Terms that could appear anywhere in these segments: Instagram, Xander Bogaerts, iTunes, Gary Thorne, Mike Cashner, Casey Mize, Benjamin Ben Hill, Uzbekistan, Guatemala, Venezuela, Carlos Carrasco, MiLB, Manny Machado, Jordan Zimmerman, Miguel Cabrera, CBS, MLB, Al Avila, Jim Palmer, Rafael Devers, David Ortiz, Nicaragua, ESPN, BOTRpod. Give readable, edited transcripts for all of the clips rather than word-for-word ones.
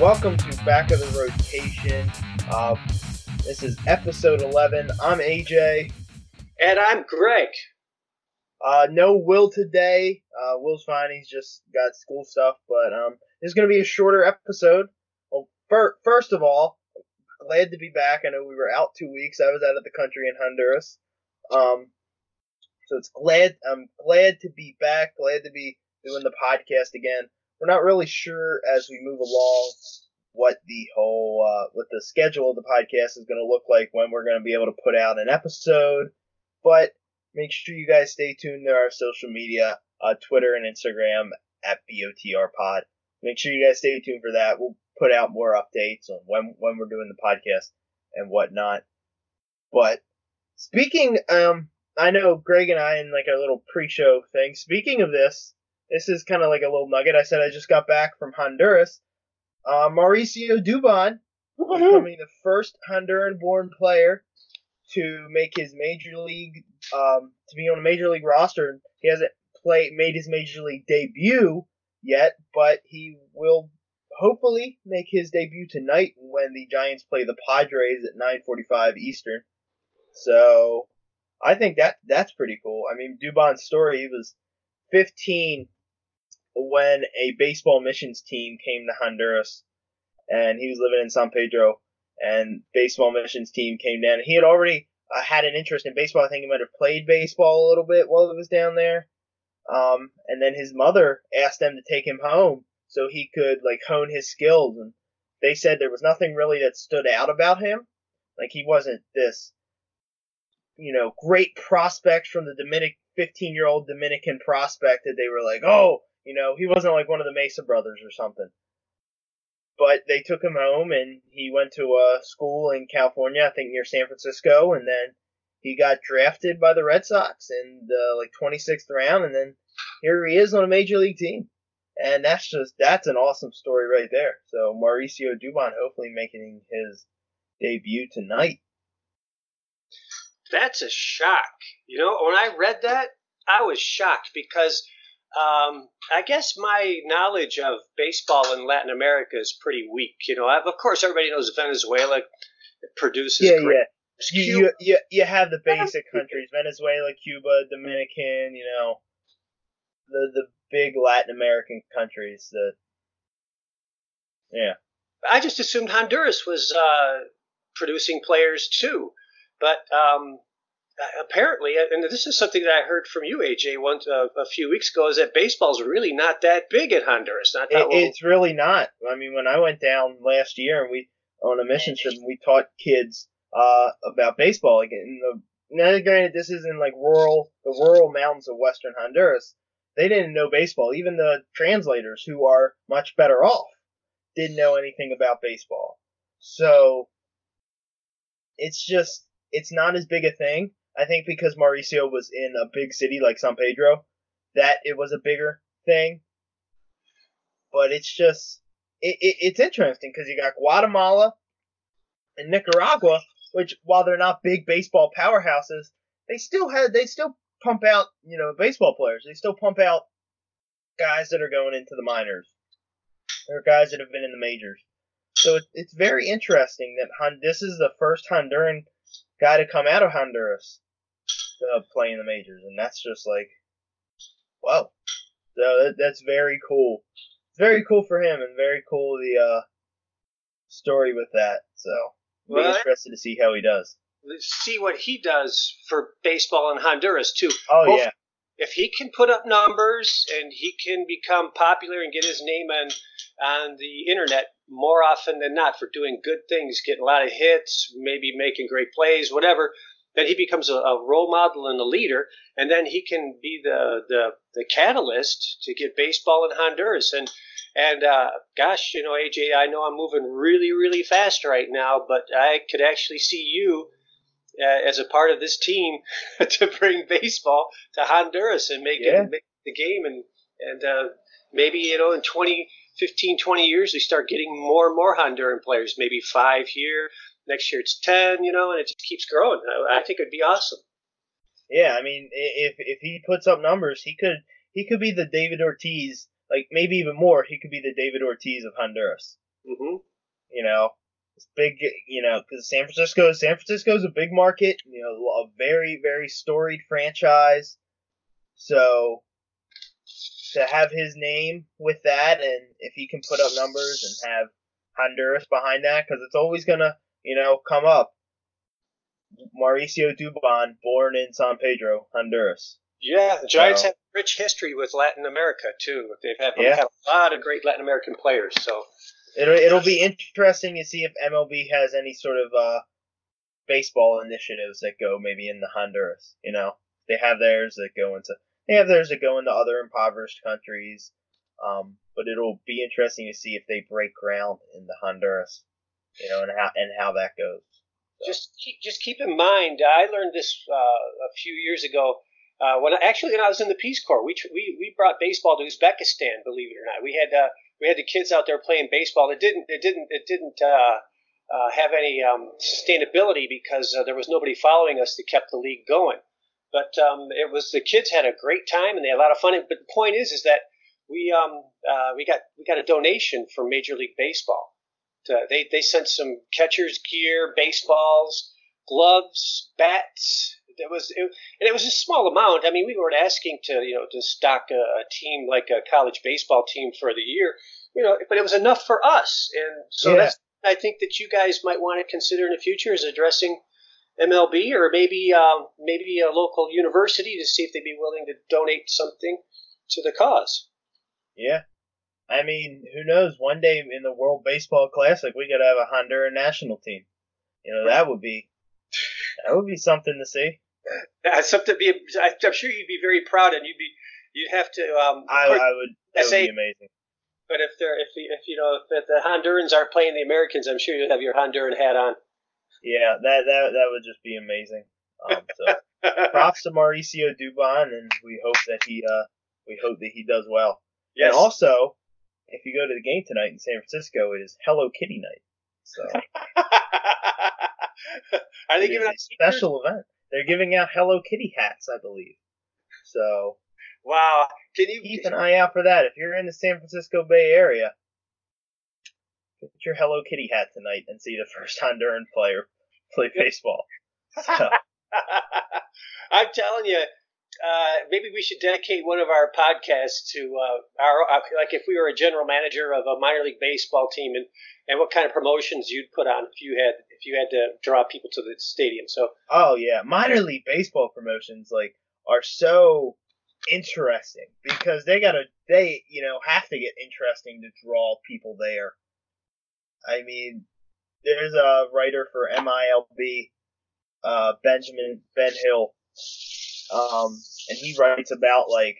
Welcome to Back of the Rotation. This is episode 11. I'm AJ. And I'm Greg. No Will today. Will's fine. He's just got school stuff. But it's going to be a shorter episode. Well, first of all, glad to be back. I know we were out 2 weeks. I was out of the country in Honduras. So I'm glad to be back. Glad to be doing the podcast again. We're not really sure as we move along what the schedule of the podcast is going to look like, when we're going to be able to put out an episode. But make sure you guys stay tuned to our social media, Twitter and Instagram at BOTRpod. Make sure you guys stay tuned for that. We'll put out more updates on when we're doing the podcast and whatnot. But speaking, I know Greg and I in like our little pre-show thing. Speaking of this. This is kind of like a little nugget. I said I just got back from Honduras. Mauricio Dubon becoming the first Honduran-born player to make his major league to be on a major league roster. He hasn't made his major league debut yet, but he will hopefully make his debut tonight when the Giants play the Padres at 9:45 Eastern. So I think that's pretty cool. I mean, Dubon's story, he was 15. When a baseball missions team came to Honduras, and he was living in San Pedro, and baseball missions team came down. He had already had an interest in baseball. I think he might have played baseball a little bit while he was down there. And then his mother asked them to take him home so he could like hone his skills. And they said there was nothing really that stood out about him. Like he wasn't this, great prospect from the 15-year-old Dominican prospect that they were like, oh. He wasn't like one of the Mesa brothers or something. But they took him home, and he went to a school in California, I think near San Francisco, and then he got drafted by the Red Sox in the 26th round, and then here he is on a major league team. And that's an awesome story right there. So Mauricio Dubon hopefully making his debut tonight. That's a shock. When I read that, I was shocked because I guess my knowledge of baseball in Latin America is pretty weak. Of course, everybody knows Venezuela produces great. Yeah. You have the basic countries: Venezuela, Cuba, Dominican. The big Latin American countries. I just assumed Honduras was producing players too, but. Apparently, and this is something that I heard from you, AJ, once a few weeks ago, is that baseball's really not that big in Honduras. It's really not. I mean, when I went down last year and we on a mission trip, we taught kids about baseball again. Now, granted, this is in the rural mountains of western Honduras. They didn't know baseball. Even the translators, who are much better off, didn't know anything about baseball. So it's not as big a thing. I think because Mauricio was in a big city like San Pedro, that it was a bigger thing. But it's just, it's interesting because you got Guatemala and Nicaragua, which while they're not big baseball powerhouses, they still pump out, baseball players. They still pump out guys that are going into the minors or guys that have been in the majors. So it's very interesting that this is the first Honduran guy to come out of Honduras to play in the majors, and that's just like, wow. So that's very cool. It's very cool for him, and very cool the story with that. So I'm interested to see how he does. See what he does for baseball in Honduras too. Oh, hopefully, yeah. If he can put up numbers and he can become popular and get his name on the internet more often than not for doing good things, getting a lot of hits, maybe making great plays, whatever, then he becomes a role model and a leader, and then he can be the catalyst to get baseball in Honduras. And gosh, AJ, I know I'm moving really, really fast right now, but I could actually see you as a part of this team to bring baseball to Honduras and make the game. And maybe, in 15-20 years, we start getting more and more Honduran players, maybe 5 here. Next year it's 10, and it just keeps growing. I think it'd be awesome. Yeah, I mean, if he puts up numbers, he could be the David Ortiz, like maybe even more. He could be the David Ortiz of Honduras. Mm-hmm. You know, it's big, you know, because San Francisco is a big market, you know, a very, very storied franchise. So to have his name with that, and if he can put up numbers and have Honduras behind that, because it's always going to, you know, come up. Mauricio Dubon, born in San Pedro, Honduras. Yeah, the Giants have a rich history with Latin America, too. They've had a lot of great Latin American players. So it'll be interesting to see if MLB has any sort of baseball initiatives that go maybe into Honduras. You know, they have theirs that go into other impoverished countries. But it'll be interesting to see if they break ground in the Honduras, you know, and how that goes. So. Just keep in mind, I learned this a few years ago. When I was in the Peace Corps, we brought baseball to Uzbekistan. Believe it or not, we had the kids out there playing baseball. It didn't have any sustainability because there was nobody following us that kept the league going. But it was, the kids had a great time and they had a lot of fun. But the point is that we got a donation from Major League Baseball. They sent some catcher's gear, baseballs, gloves, bats. It was a small amount. I mean, we weren't asking to stock a team like a college baseball team for the year, you know. But it was enough for us, and so that's, I think that you guys might want to consider in the future is addressing MLB or maybe a local university to see if they'd be willing to donate something to the cause. Yeah, I mean, who knows? One day in the World Baseball Classic, we could have a Honduran national team. You know, that would be something to see. I'm sure you'd be very proud, and you'd have to. I would. That would be amazing. But if the Hondurans aren't playing the Americans, I'm sure you'd have your Honduran hat on. Yeah, that would just be amazing. So props to Mauricio Dubon, and we hope that he does well. Yes. And also, if you go to the game tonight in San Francisco, it is Hello Kitty Night. So. Are they giving out a special event? They're giving out Hello Kitty hats, I believe. So, wow! Keep an eye out for that. If you're in the San Francisco Bay Area, get your Hello Kitty hat tonight and see the first Honduran player play baseball. So. I'm telling you, maybe we should dedicate one of our podcasts to like if we were a general manager of a minor league baseball team and what kind of promotions you'd put on if you had to draw people to the stadium. So. Oh, yeah. Minor league baseball promotions, like, are so interesting because they have to get interesting to draw people there. I mean, there's a writer for MiLB, Benjamin Ben Hill, and he writes about, like,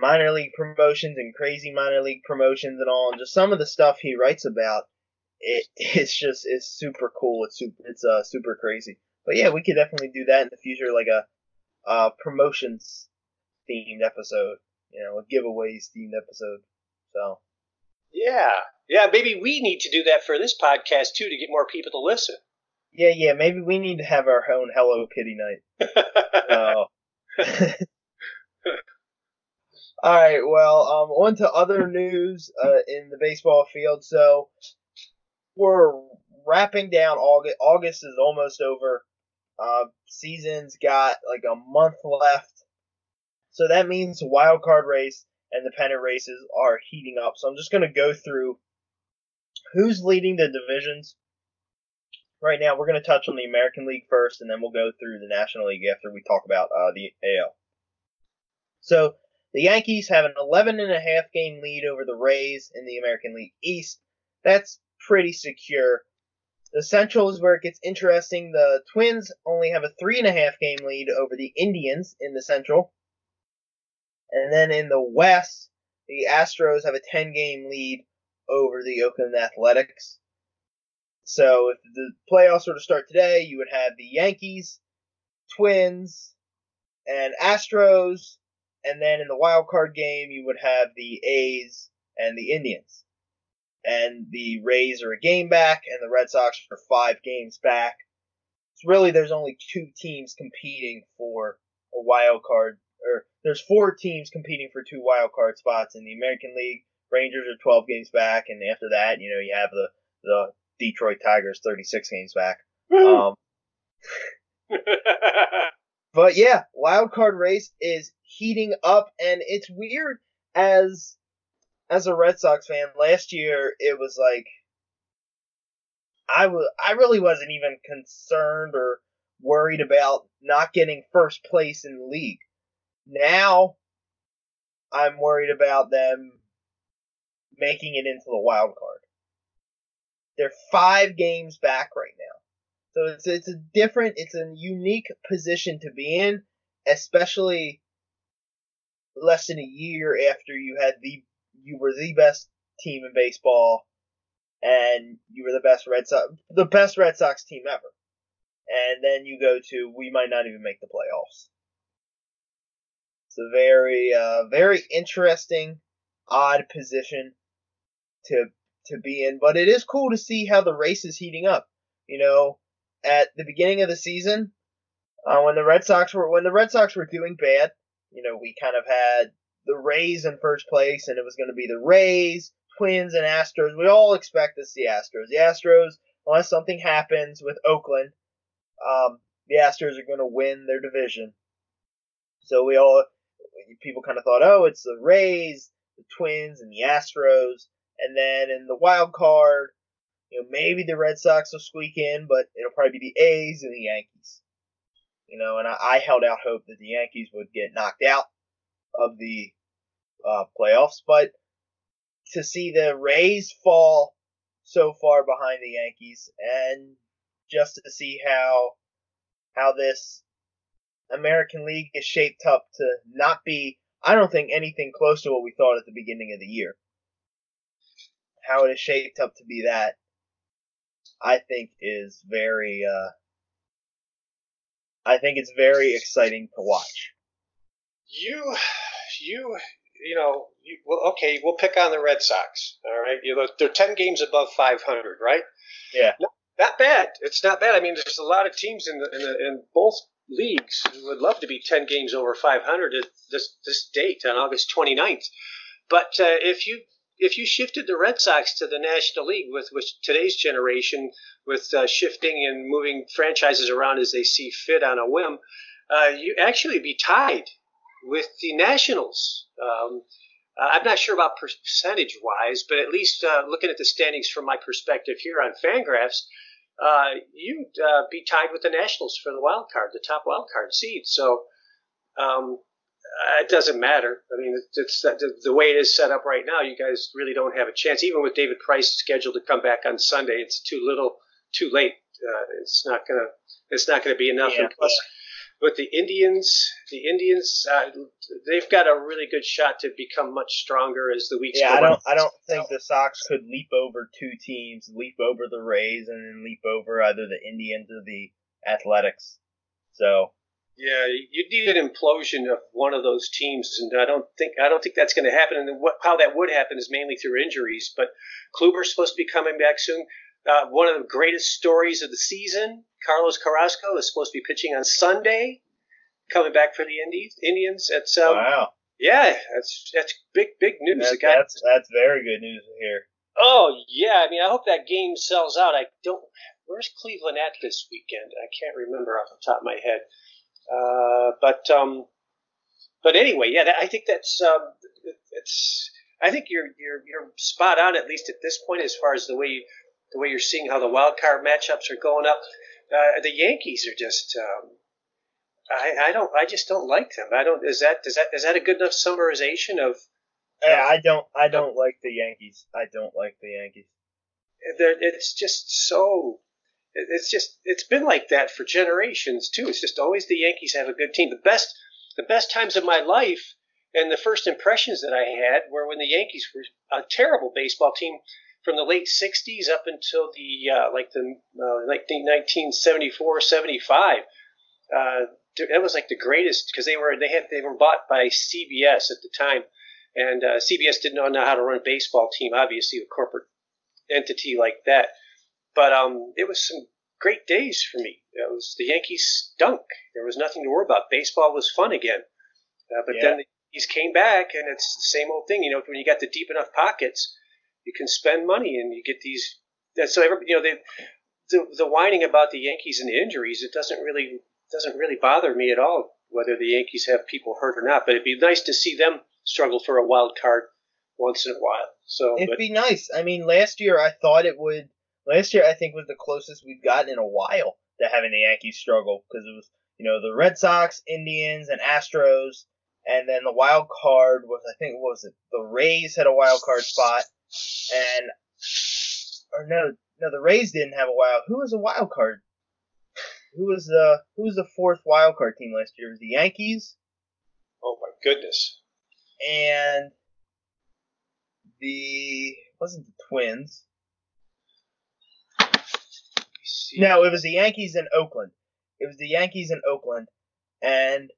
minor league promotions and crazy minor league promotions and all, and just some of the stuff he writes about, it's super cool. It's super crazy. But yeah, we could definitely do that in the future, like a promotions themed episode, you know, a giveaways themed episode. So yeah, maybe we need to do that for this podcast too to get more people to listen. Yeah, maybe we need to have our own Hello Kitty Night. All right, well, on to other news in the baseball field. So we're wrapping down August. August is almost over. Season's got like a month left. So that means the wild card race and the pennant races are heating up. So I'm just going to go through who's leading the divisions. Right now, we're going to touch on the American League first, and then we'll go through the National League after we talk about the AL. So the Yankees have an 11.5-game lead over the Rays in the American League East. That's pretty secure. The Central is where it gets interesting. The Twins only have a 3.5-game lead over the Indians in the Central. And then in the West, the Astros have a 10-game lead over the Oakland Athletics. So if the playoffs were to start today, you would have the Yankees, Twins, and Astros. And then in the wild card game, you would have the A's and the Indians. And the Rays are a game back, and the Red Sox are 5 games back. So really, there's only 2 teams competing for a wild card, or there's 4 teams competing for 2 wild card spots in the American League. Rangers are 12 games back, and after that, you know, you have the Detroit Tigers 36 games back. But yeah, wild card race is heating up, and it's weird as a Red Sox fan. Last year, it was like I really wasn't even concerned or worried about not getting first place in the league. Now, I'm worried about them making it into the wild card. They're 5 games back right now. So it's a unique position to be in, especially less than a year after you were the best team in baseball, and you were the best Red Sox team ever. And then you go to, we might not even make the playoffs. It's a very, very interesting, odd position to be in, but it is cool to see how the race is heating up. You know, at the beginning of the season, when the Red Sox were doing bad, you know, we kind of had the Rays in first place, and it was going to be the Rays, Twins, and Astros. We all expect this, the Astros. The Astros, unless something happens with Oakland, the Astros are going to win their division. So people kind of thought, oh, it's the Rays, the Twins, and the Astros. And then in the wild card, you know, maybe the Red Sox will squeak in, but it'll probably be the A's and the Yankees. You know, and I held out hope that the Yankees would get knocked out of the playoffs, but to see the Rays fall so far behind the Yankees, and just to see how this American League is shaped up to not be, I don't think, anything close to what we thought at the beginning of the year. How it is shaped up to be that, I think is very, I think it's very exciting to watch. We'll pick on the Red Sox, all right? You know, they're 10 games above 500, right? Yeah. Not bad. It's not bad. I mean, there's a lot of teams in both leagues who would love to be 10 games over 500 at this date on August 29th. But if you shifted the Red Sox to the National League with today's generation, with shifting and moving franchises around as they see fit on a whim, you actually be tied with the Nationals. I'm not sure about percentage-wise, but at least looking at the standings from my perspective here on Fangraphs, you'd be tied with the Nationals for the wild card, the top wild card seed. So it doesn't matter. I mean, it's the way it is set up right now. You guys really don't have a chance. Even with David Price scheduled to come back on Sunday, it's too little, too late. It's not gonna be enough. Yeah. And plus, with the Indians, they've got a really good shot to become much stronger as the weeks go on. I don't think the Sox could leap over two teams, leap over the Rays, and then leap over either the Indians or the Athletics. So yeah, you'd need an implosion of one of those teams, and I don't think that's going to happen. And how that would happen is mainly through injuries. But Kluber's supposed to be coming back soon. One of the greatest stories of the season, Carlos Carrasco, is supposed to be pitching on Sunday, coming back for the Indians. It's wow. Yeah, that's big news. That's very good news here. Oh yeah, I mean, I hope that game sells out. Where's Cleveland at this weekend? I can't remember off the top of my head. But anyway, yeah, I think that's it's. I think you're spot on, at least at this point, as far as the way you're seeing how the wild card matchups are going up. The Yankees are just I just don't like them. I don't is that a good enough summarization of? Yeah, I don't like the Yankees. I don't like the Yankees. It's been like that for generations too. It's just always the Yankees have a good team. The best times of my life and the first impressions that I had were when the Yankees were a terrible baseball team. From the late 60s up until the 1974, 75, that was like the greatest, because they were bought by CBS at the time, and CBS didn't know how to run a baseball team, obviously a corporate entity like that. But it was some great days for me. It was the Yankees stunk. There was nothing to worry about. Baseball was fun again, but yeah. Then he's came back, and it's the same old thing. You know, when you got the deep enough pockets, you can spend money, and you get these. So everybody, you know, the whining about the Yankees and the injuries, it doesn't really bother me at all whether the Yankees have people hurt or not. But it'd be nice to see them struggle for a wild card once in a while. So it'd be nice. I mean, last year I think was the closest we've gotten in a while to having the Yankees struggle, because it was, you know, the Red Sox, Indians, and Astros, and then the wild card was, I think, what was it? The Rays had a wild card spot, and or no, the Rays didn't have a wild. Who was a wild card? Who was the fourth wild card team last year? It was the Yankees. Oh my goodness! And wasn't the Twins. No, it was the Yankees in Oakland. And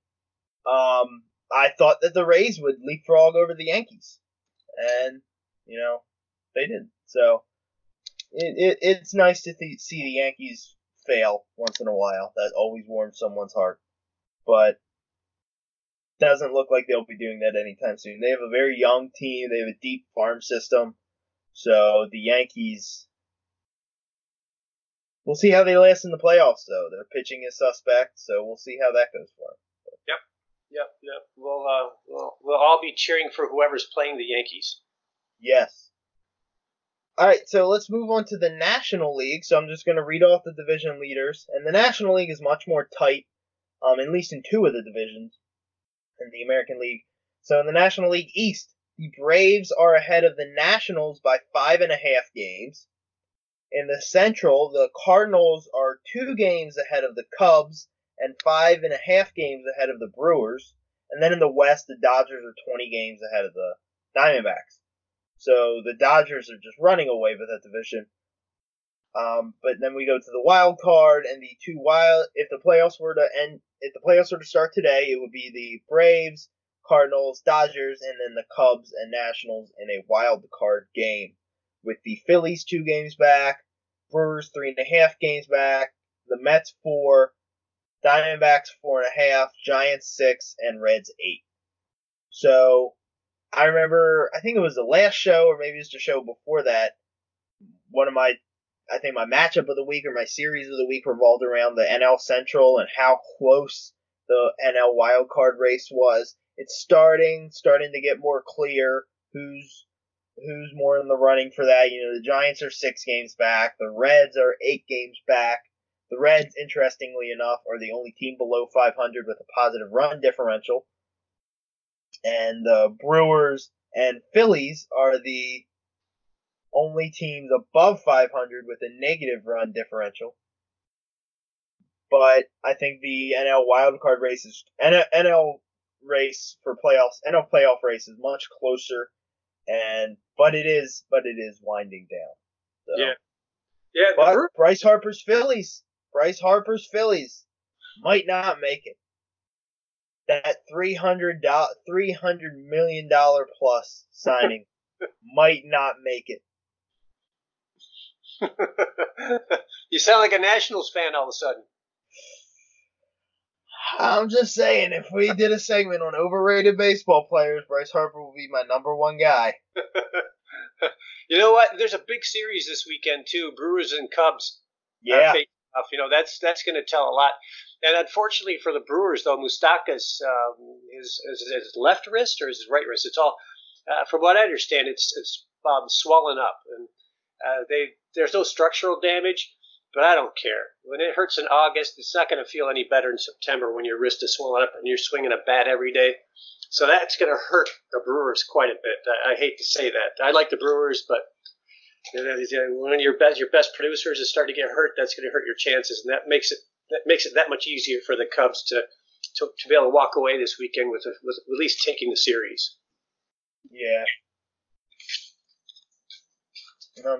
I thought that the Rays would leapfrog over the Yankees, and you know they didn't. So it's nice to see the Yankees fail once in a while. That always warms someone's heart, but doesn't look like they'll be doing that anytime soon. They have a very young team. They have a deep farm system. So the Yankees, we'll see how they last in the playoffs, though. Their pitching is suspect, so we'll see how that goes for them. Yep. We'll all be cheering for whoever's playing the Yankees. Yes. All right, so let's move on to the National League. So I'm just going to read off the division leaders. And the National League is much more tight, at least in two of the divisions, in the American League. So in the National League East, the Braves are ahead of the Nationals by 5.5 games. In the Central, the Cardinals are 2 games ahead of the Cubs and 5.5 games ahead of the Brewers. And then in the West, the Dodgers are 20 games ahead of the Diamondbacks. So the Dodgers are just running away with that division. But then we go to the wild card, and the if the playoffs were to start today, it would be the Braves, Cardinals, Dodgers, and then the Cubs and Nationals in a wild card game. With the Phillies 2 games back, Brewers 3.5 games back, the Mets 4, Diamondbacks 4.5, Giants 6, and Reds 8. So I remember, I think it was the last show, or maybe it was the show before that, I think my matchup of the week or my series of the week revolved around the NL Central and how close the NL wildcard race was. It's starting to get more clear who's more in the running for that. You know, the Giants are 6 games back. The Reds are 8 games back. The Reds, interestingly enough, are the only team below 500 with a positive run differential. And the Brewers and Phillies are the only teams above 500 with a negative run differential. But I think the NL playoff race is much closer. But it is winding down. So. Yeah. But Bryce Harper's Phillies might not make it. That $300 million plus signing might not make it. You sound like a Nationals fan all of a sudden. I'm just saying, if we did a segment on overrated baseball players, Bryce Harper will be my number one guy. You know what? There's a big series this weekend too. Brewers and Cubs. Yeah. You know, that's going to tell a lot. And unfortunately for the Brewers, though, Moustaka's his left wrist or his right wrist. It's all, from what I understand, it's swollen up, and there's no structural damage. But I don't care. When it hurts in August, it's not going to feel any better in September when your wrist is swollen up and you're swinging a bat every day. So that's going to hurt the Brewers quite a bit. I hate to say that. I like the Brewers, but when your best producers is starting to get hurt, that's going to hurt your chances, and that makes it that much easier for the Cubs to be able to walk away this weekend with at least taking the series. Yeah.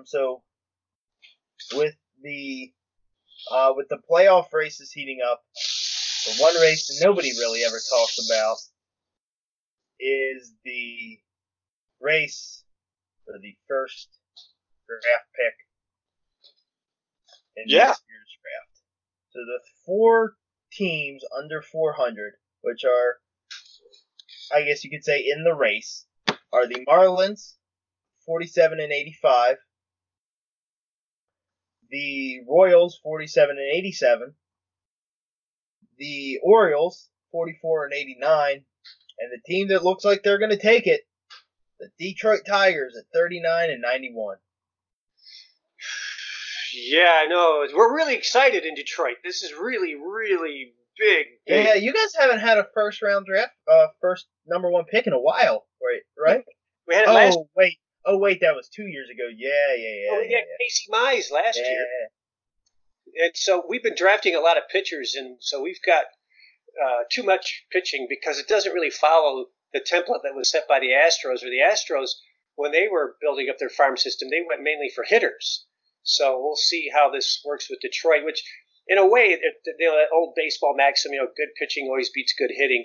So with the playoff races heating up, the one race that nobody really ever talks about is the race for the first draft pick in this year's draft. So the 4 teams under 500, which are I guess you could say, in the race are the Marlins, 47-85, the Royals, 47-87, the Orioles, 44-89, and the team that looks like they're going to take it, the Detroit Tigers, at 39-91. Yeah, I know. We're really excited in Detroit. This is really, really big. Yeah, you guys haven't had a first-round draft, first number 1 pick in a while, right? We had it last. Oh wait, that was 2 years ago. Yeah. Well, we had Casey Mize last year, and so we've been drafting a lot of pitchers, and so we've got too much pitching because it doesn't really follow the template that was set by the Astros. Or the Astros, when they were building up their farm system, they went mainly for hitters. So we'll see how this works with Detroit, which, in a way, the old baseball maxim, good pitching always beats good hitting.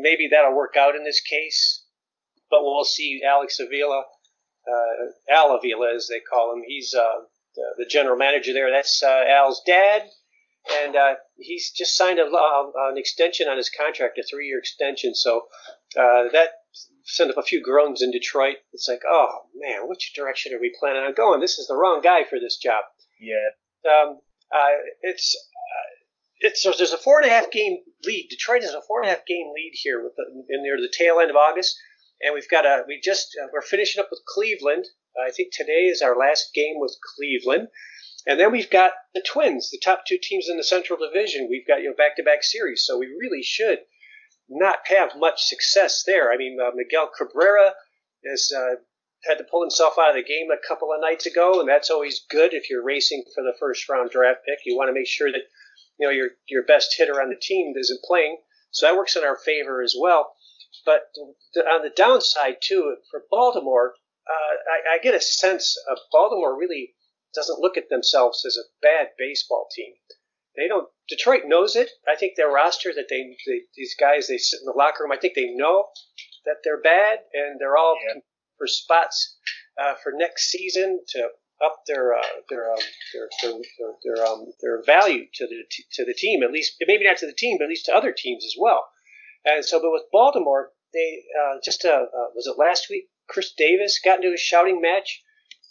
Maybe that'll work out in this case, but we'll see. Al Avila, as they call him, he's the general manager there. That's Al's dad, and he's just signed an extension on his contract, a 3-year extension. So that sent up a few groans in Detroit. It's like, oh, man, which direction are we planning on going? This is the wrong guy for this job. Yeah. There's a 4.5 game lead. Detroit has a 4.5 game lead here near the tail end of August, and we're finishing up with Cleveland. I think today is our last game with Cleveland, and then we've got the Twins, the top two teams in the Central Division. We've got back-to-back series, so we really should not have much success there. I mean, Miguel Cabrera is. Had to pull himself out of the game a couple of nights ago, and that's always good if you're racing for the first-round draft pick. You want to make sure that your best hitter on the team isn't playing, so that works in our favor as well. But on the downside, too, for Baltimore, I get a sense of Baltimore really doesn't look at themselves as a bad baseball team. They don't. Detroit knows it. I think their roster, that these guys, they sit in the locker room, I think they know that they're bad, and they're all for spots for next season to up their value to the team, at least maybe not to the team, but at least to other teams as well. And so, but with Baltimore, they was it last week? Chris Davis got into a shouting match.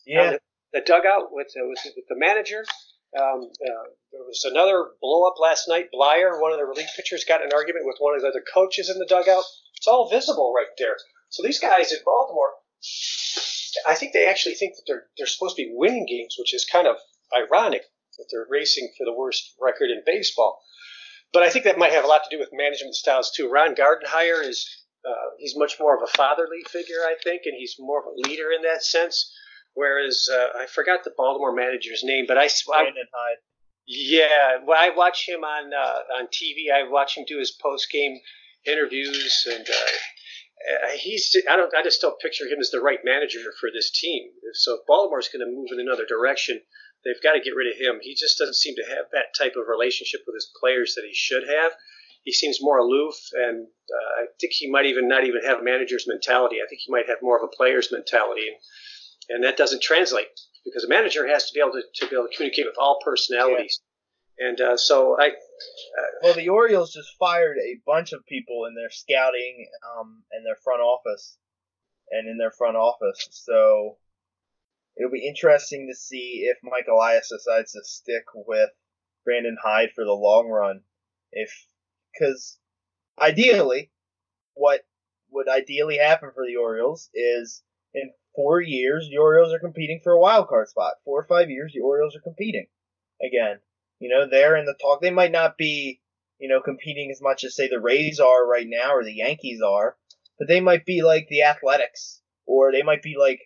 Yeah, the dugout with the manager. There was another blow up last night. Blyer, one of the relief pitchers, got an argument with one of the other coaches in the dugout. It's all visible right there. So these guys in Baltimore, I think they actually think that they're supposed to be winning games, which is kind of ironic that they're racing for the worst record in baseball. But I think that might have a lot to do with management styles too. Ron Gardenhire is he's much more of a fatherly figure, I think, and he's more of a leader in that sense. Whereas I forgot the Baltimore manager's name, but Brandon Hyde. Yeah, well, I watch him on TV. I watch him do his post game interviews and. I just don't picture him as the right manager for this team. So if Baltimore's going to move in another direction, they've got to get rid of him. He just doesn't seem to have that type of relationship with his players that he should have. He seems more aloof, and I think he might even not even have a manager's mentality. I think he might have more of a player's mentality, and that doesn't translate because a manager has to be able to communicate with all personalities. Yeah. And so I. Well, the Orioles just fired a bunch of people in their scouting and their front office. So it'll be interesting to see if Mike Elias decides to stick with Brandon Hyde for the long run. Because ideally, what would ideally happen for the Orioles is in 4 years, the Orioles are competing for a wild card spot. 4 or 5 years, the Orioles are competing again. They're in the talk. They might not be, competing as much as, say, the Rays are right now or the Yankees are, but they might be like the Athletics, or they might be like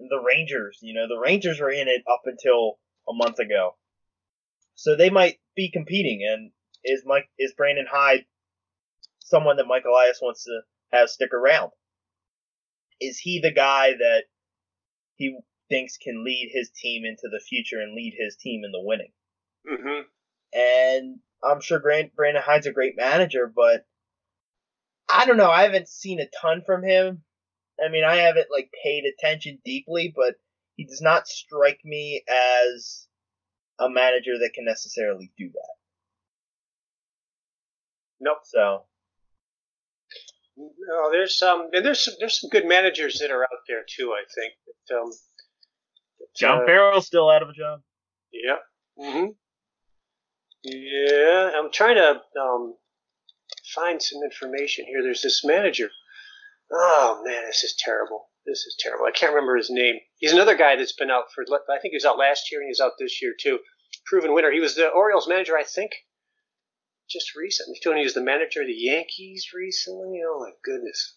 the Rangers. The Rangers were in it up until a month ago. So they might be competing, and is Brandon Hyde someone that Mike Elias wants to have stick around? Is he the guy that he thinks can lead his team into the future and lead his team in the winning? Mm-hmm. And I'm sure Brandon Hyde's a great manager, but I don't know. I haven't seen a ton from him. I mean, I haven't paid attention deeply, but he does not strike me as a manager that can necessarily do that. Nope. So No, there's some good managers that are out there too. I think. But, John Farrell's still out of a job. Yeah. Mm-hmm. Yeah, I'm trying to find some information here. There's this manager. Oh man, this is terrible. This is terrible. I can't remember his name. He's another guy that's been out for. I think he was out last year and he's out this year too. Proven winner. He was the Orioles manager, I think, just recently. He was the manager of the Yankees recently. Oh my goodness.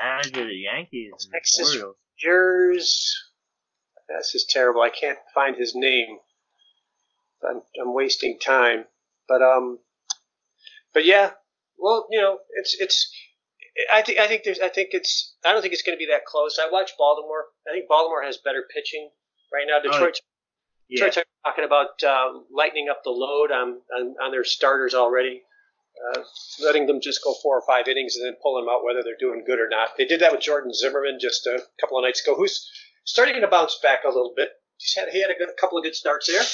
Manager of the Yankees. Texas Rangers. This is terrible. I can't find his name. I'm wasting time, but yeah, well, you know, it's. I think I don't think it's going to be that close. I watch Baltimore. I think Baltimore has better pitching right now. Detroit's talking about lightening up the load on their starters already, letting them just go 4 or 5 innings and then pull them out whether they're doing good or not. They did that with Jordan Zimmerman just a couple of nights ago, who's starting to bounce back a little bit. He had a couple of good starts there.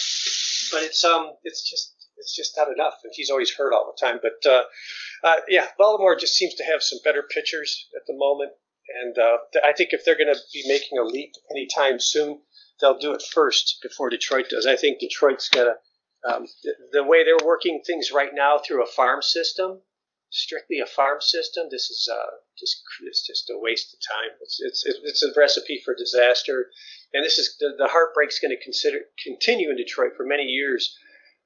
But it's just not enough, and he's always hurt all the time. But yeah, Baltimore just seems to have some better pitchers at the moment, and I think if they're going to be making a leap anytime soon, they'll do it first before Detroit does. I think Detroit's got to the way they're working things right now through a farm system, strictly a farm system. This is just a waste of time. It's a recipe for disaster. And this is the heartbreak's going to continue in Detroit for many years,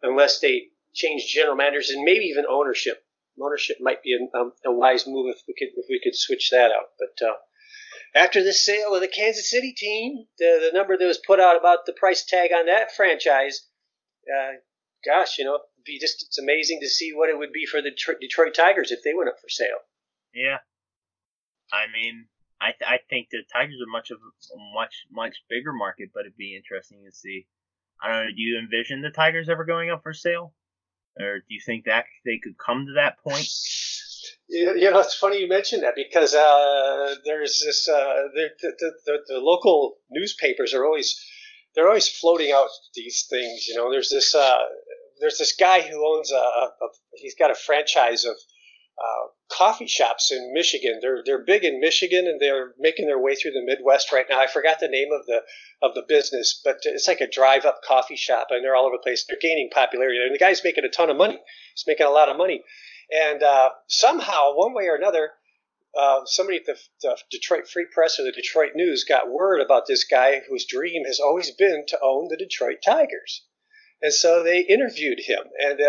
unless they change general managers and maybe even ownership. Ownership might be a wise move if we could switch that out. But after the sale of the Kansas City team, the number that was put out about the price tag on that franchise, gosh, you know, it'd be just it's amazing to see what it would be for the Detroit Tigers if they went up for sale. Yeah, I mean. I think the Tigers are much bigger market, but it'd be interesting to see. I don't know. Do you envision the Tigers ever going up for sale, or do you think that they could come to that point? You know, it's funny you mentioned that because there's this. The local newspapers are always floating out these things. You know, there's this guy who owns he's got a franchise of. Coffee shops in Michigan. They're big in Michigan, and they're making their way through the Midwest right now. I forgot the name of the business, but it's like a drive-up coffee shop, and they're all over the place. They're gaining popularity, and the guy's making a ton of money. He's making a lot of money, and somehow, one way or another, somebody at the Detroit Free Press or the Detroit News got word about this guy whose dream has always been to own the Detroit Tigers, and so they interviewed him, and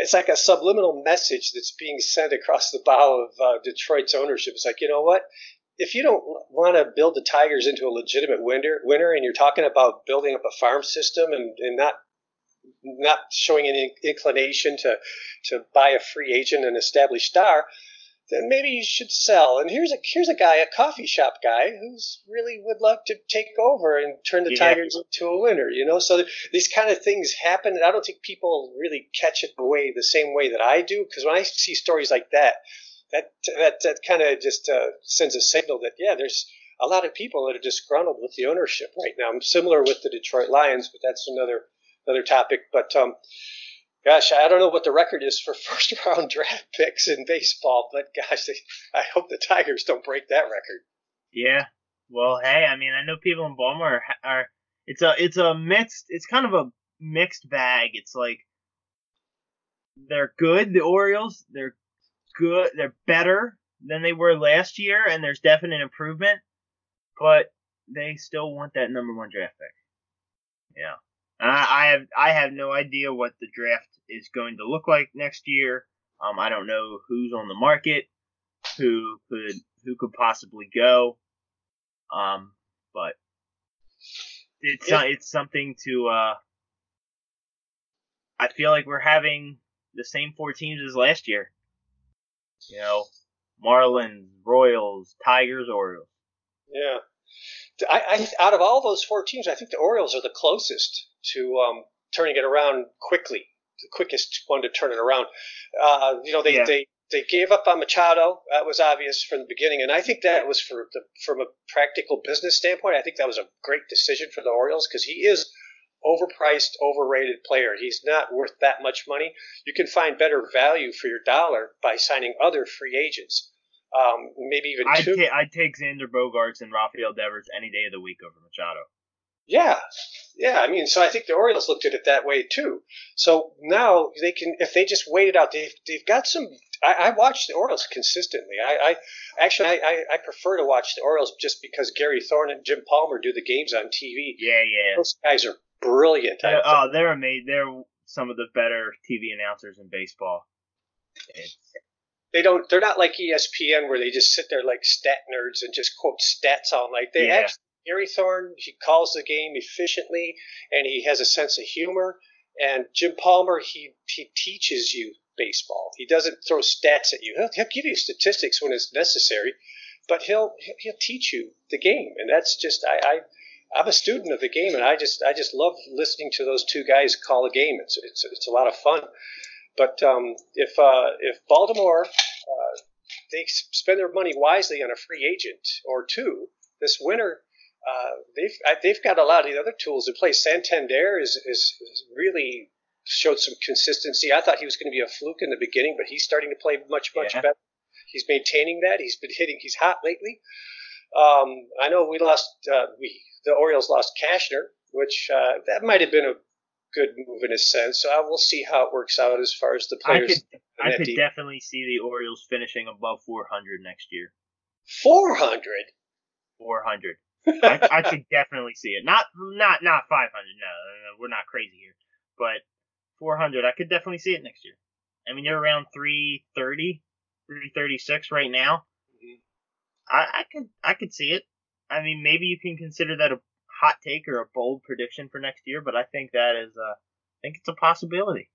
it's like a subliminal message that's being sent across the bow of Detroit's ownership. It's like, you know what? If you don't want to build the Tigers into a legitimate winner and you're talking about building up a farm system and not showing any inclination to buy a free agent and established star, then maybe you should sell. And here's a guy, a coffee shop guy, who's really would love to take over and turn the Tigers into a winner, you know? So these kind of things happen, and I don't think people really catch it away the same way that I do, because when I see stories like that kind of just sends a signal that, yeah, there's a lot of people that are disgruntled with the ownership right now. I'm similar with the Detroit Lions, but that's another topic. But gosh, I don't know what the record is for first-round draft picks in baseball, but gosh, I hope the Tigers don't break that record. Yeah. Well, hey, I mean, I know people in Baltimore are. It's kind of a mixed bag. It's like they're good. The Orioles, they're good. They're better than they were last year, and there's definite improvement, but they still want that number 1 draft pick. Yeah. I have no idea what the draft is going to look like next year. I don't know who's on the market, who could possibly go. But it's something to. I feel like we're having the same 4 teams as last year. You know, Marlins, Royals, Tigers, Orioles. Yeah. Out of all those 4 teams, I think the Orioles are the closest to turning it around quickly, the quickest one to turn it around. You know, they gave up on Machado. That was obvious from the beginning, and I think that was from a practical business standpoint. I think that was a great decision for the Orioles because he is overpriced, overrated player. He's not worth that much money. You can find better value for your dollar by signing other free agents. Maybe even I'd two. I'd take Xander Bogaerts and Rafael Devers any day of the week over Machado. Yeah. I mean, so I think the Orioles looked at it that way too. So now they can, if they just wait it out, they've got some. I watch the Orioles consistently. I actually prefer to watch the Orioles just because Gary Thorne and Jim Palmer do the games on TV. Yeah. Those guys are brilliant. They're amazing. They're some of the better TV announcers in baseball. They're not like ESPN where they just sit there like stat nerds and just quote stats all night. Actually, Gary Thorne, he calls the game efficiently and he has a sense of humor. And Jim Palmer, he teaches you baseball. He doesn't throw stats at you. He'll give you statistics when it's necessary, but he'll teach you the game. And that's just I'm a student of the game, and I just love listening to those two guys call a game. It's a lot of fun. But if Baltimore they spend their money wisely on a free agent or two this winter, they've got a lot of the other tools in place. Santander is really showed some consistency. I thought he was going to be a fluke in the beginning, but he's starting to play much better. He's maintaining that. He's been hitting. He's hot lately. I know the Orioles lost Cashner, which that might have been a good move in a sense. So I will see how it works out as far as the players. I could definitely see the Orioles finishing above 400 next year. 400. I could definitely see it. Not 500. No, we're not crazy here. But 400, I could definitely see it next year. I mean, you're around 330, 336 right now. Mm-hmm. I could see it. I mean, maybe you can consider that a hot take or a bold prediction for next year, but I think that is I think it's a possibility.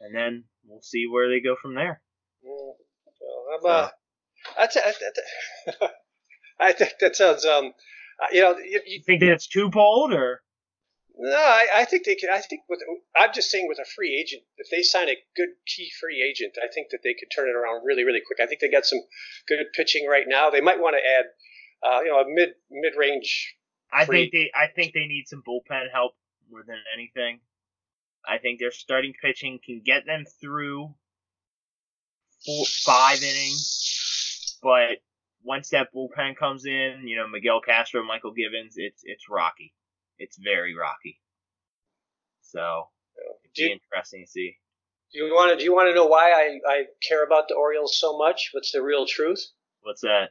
And then we'll see where they go from there. Well, I think that sounds you think that's too bold or? No, I think they can. I think I'm just saying with a free agent, if they sign a good key free agent, I think that they could turn it around really, really quick. I think they got some good pitching right now. They might want to add, a mid-range. I think they need some bullpen help more than anything. I think their starting pitching can get them through 4-5 innings, but once that bullpen comes in, Miguel Castro, Michael Gibbons, it's rocky. It's very rocky. So it'd be interesting to see. Do you want to know why I care about the Orioles so much? What's the real truth? What's that?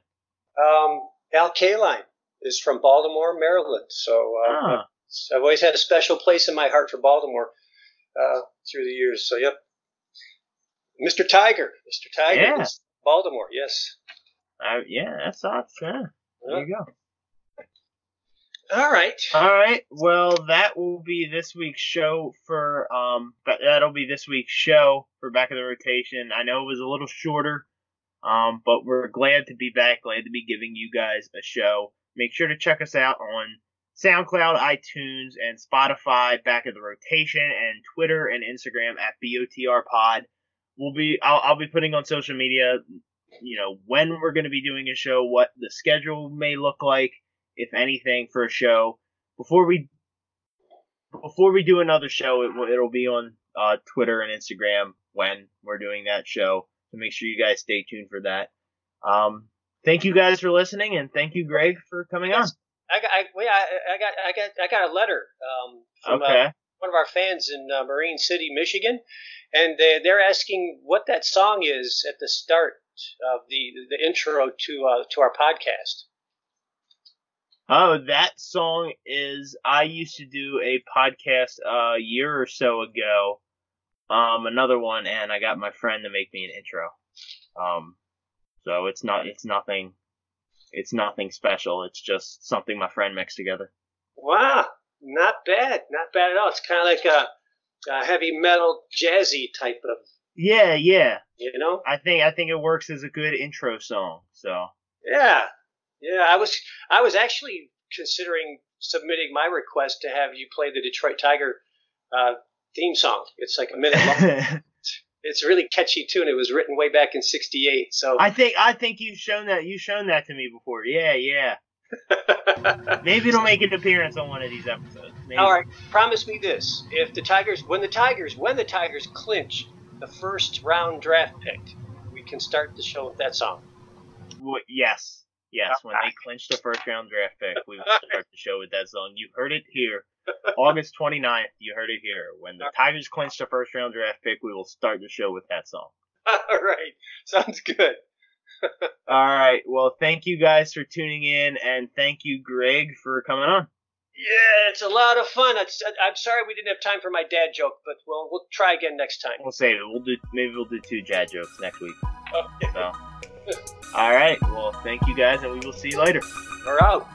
Al Kaline is from Baltimore, Maryland. So I've always had a special place in my heart for Baltimore through the years. So yep, Mr. Tiger, yeah. Is Baltimore. Yes. That sucks. Yeah. There you go. All right. Well, that will be this week's show for Back of the Rotation. I know it was a little shorter, but we're glad to be back, glad to be giving you guys a show. Make sure to check us out on SoundCloud, iTunes, and Spotify, Back of the Rotation, and Twitter and Instagram at BOTRpod. I'll be putting on social media, when we're going to be doing a show, what the schedule may look like, if anything, for a show. Before we do another show, it'll be on Twitter and Instagram when we're doing that show. So make sure you guys stay tuned for that. Thank you guys for listening, and thank you, Greg, for coming on. I got a letter from one of our fans in Marine City, Michigan, and they're asking what that song is at the start of the intro to our podcast. Oh, that song is, I used to do a podcast a year or so ago, another one, and I got my friend to make me an intro. So it's nothing special. It's just something my friend mixed together. Wow. Not bad at all. It's kind of like a heavy metal jazzy type of. Yeah. I think it works as a good intro song. So. Yeah. Yeah, I was actually considering submitting my request to have you play the Detroit Tiger theme song. It's like a minute long. It's a really catchy tune. It was written way back in '68. So I think you've shown that to me before. Yeah. Maybe it'll make an appearance on one of these episodes. Maybe. All right, promise me this: if the Tigers, when the Tigers clinch the first round draft pick, we can start the show with that song. Well, yes. When they clinch the first round draft pick, we will start the show with that song. You heard it here, August 29th. You heard it here. When the Tigers clinch the first round draft pick, we will start the show with that song. All right, sounds good. All right. Well, thank you guys for tuning in, and thank you, Greg, for coming on. Yeah, it's a lot of fun. I'm sorry we didn't have time for my dad joke, but we'll try again next time. We'll save it. Maybe we'll do two dad jokes next week. Okay. So. All right. Well, thank you guys, and we will see you later. We're out.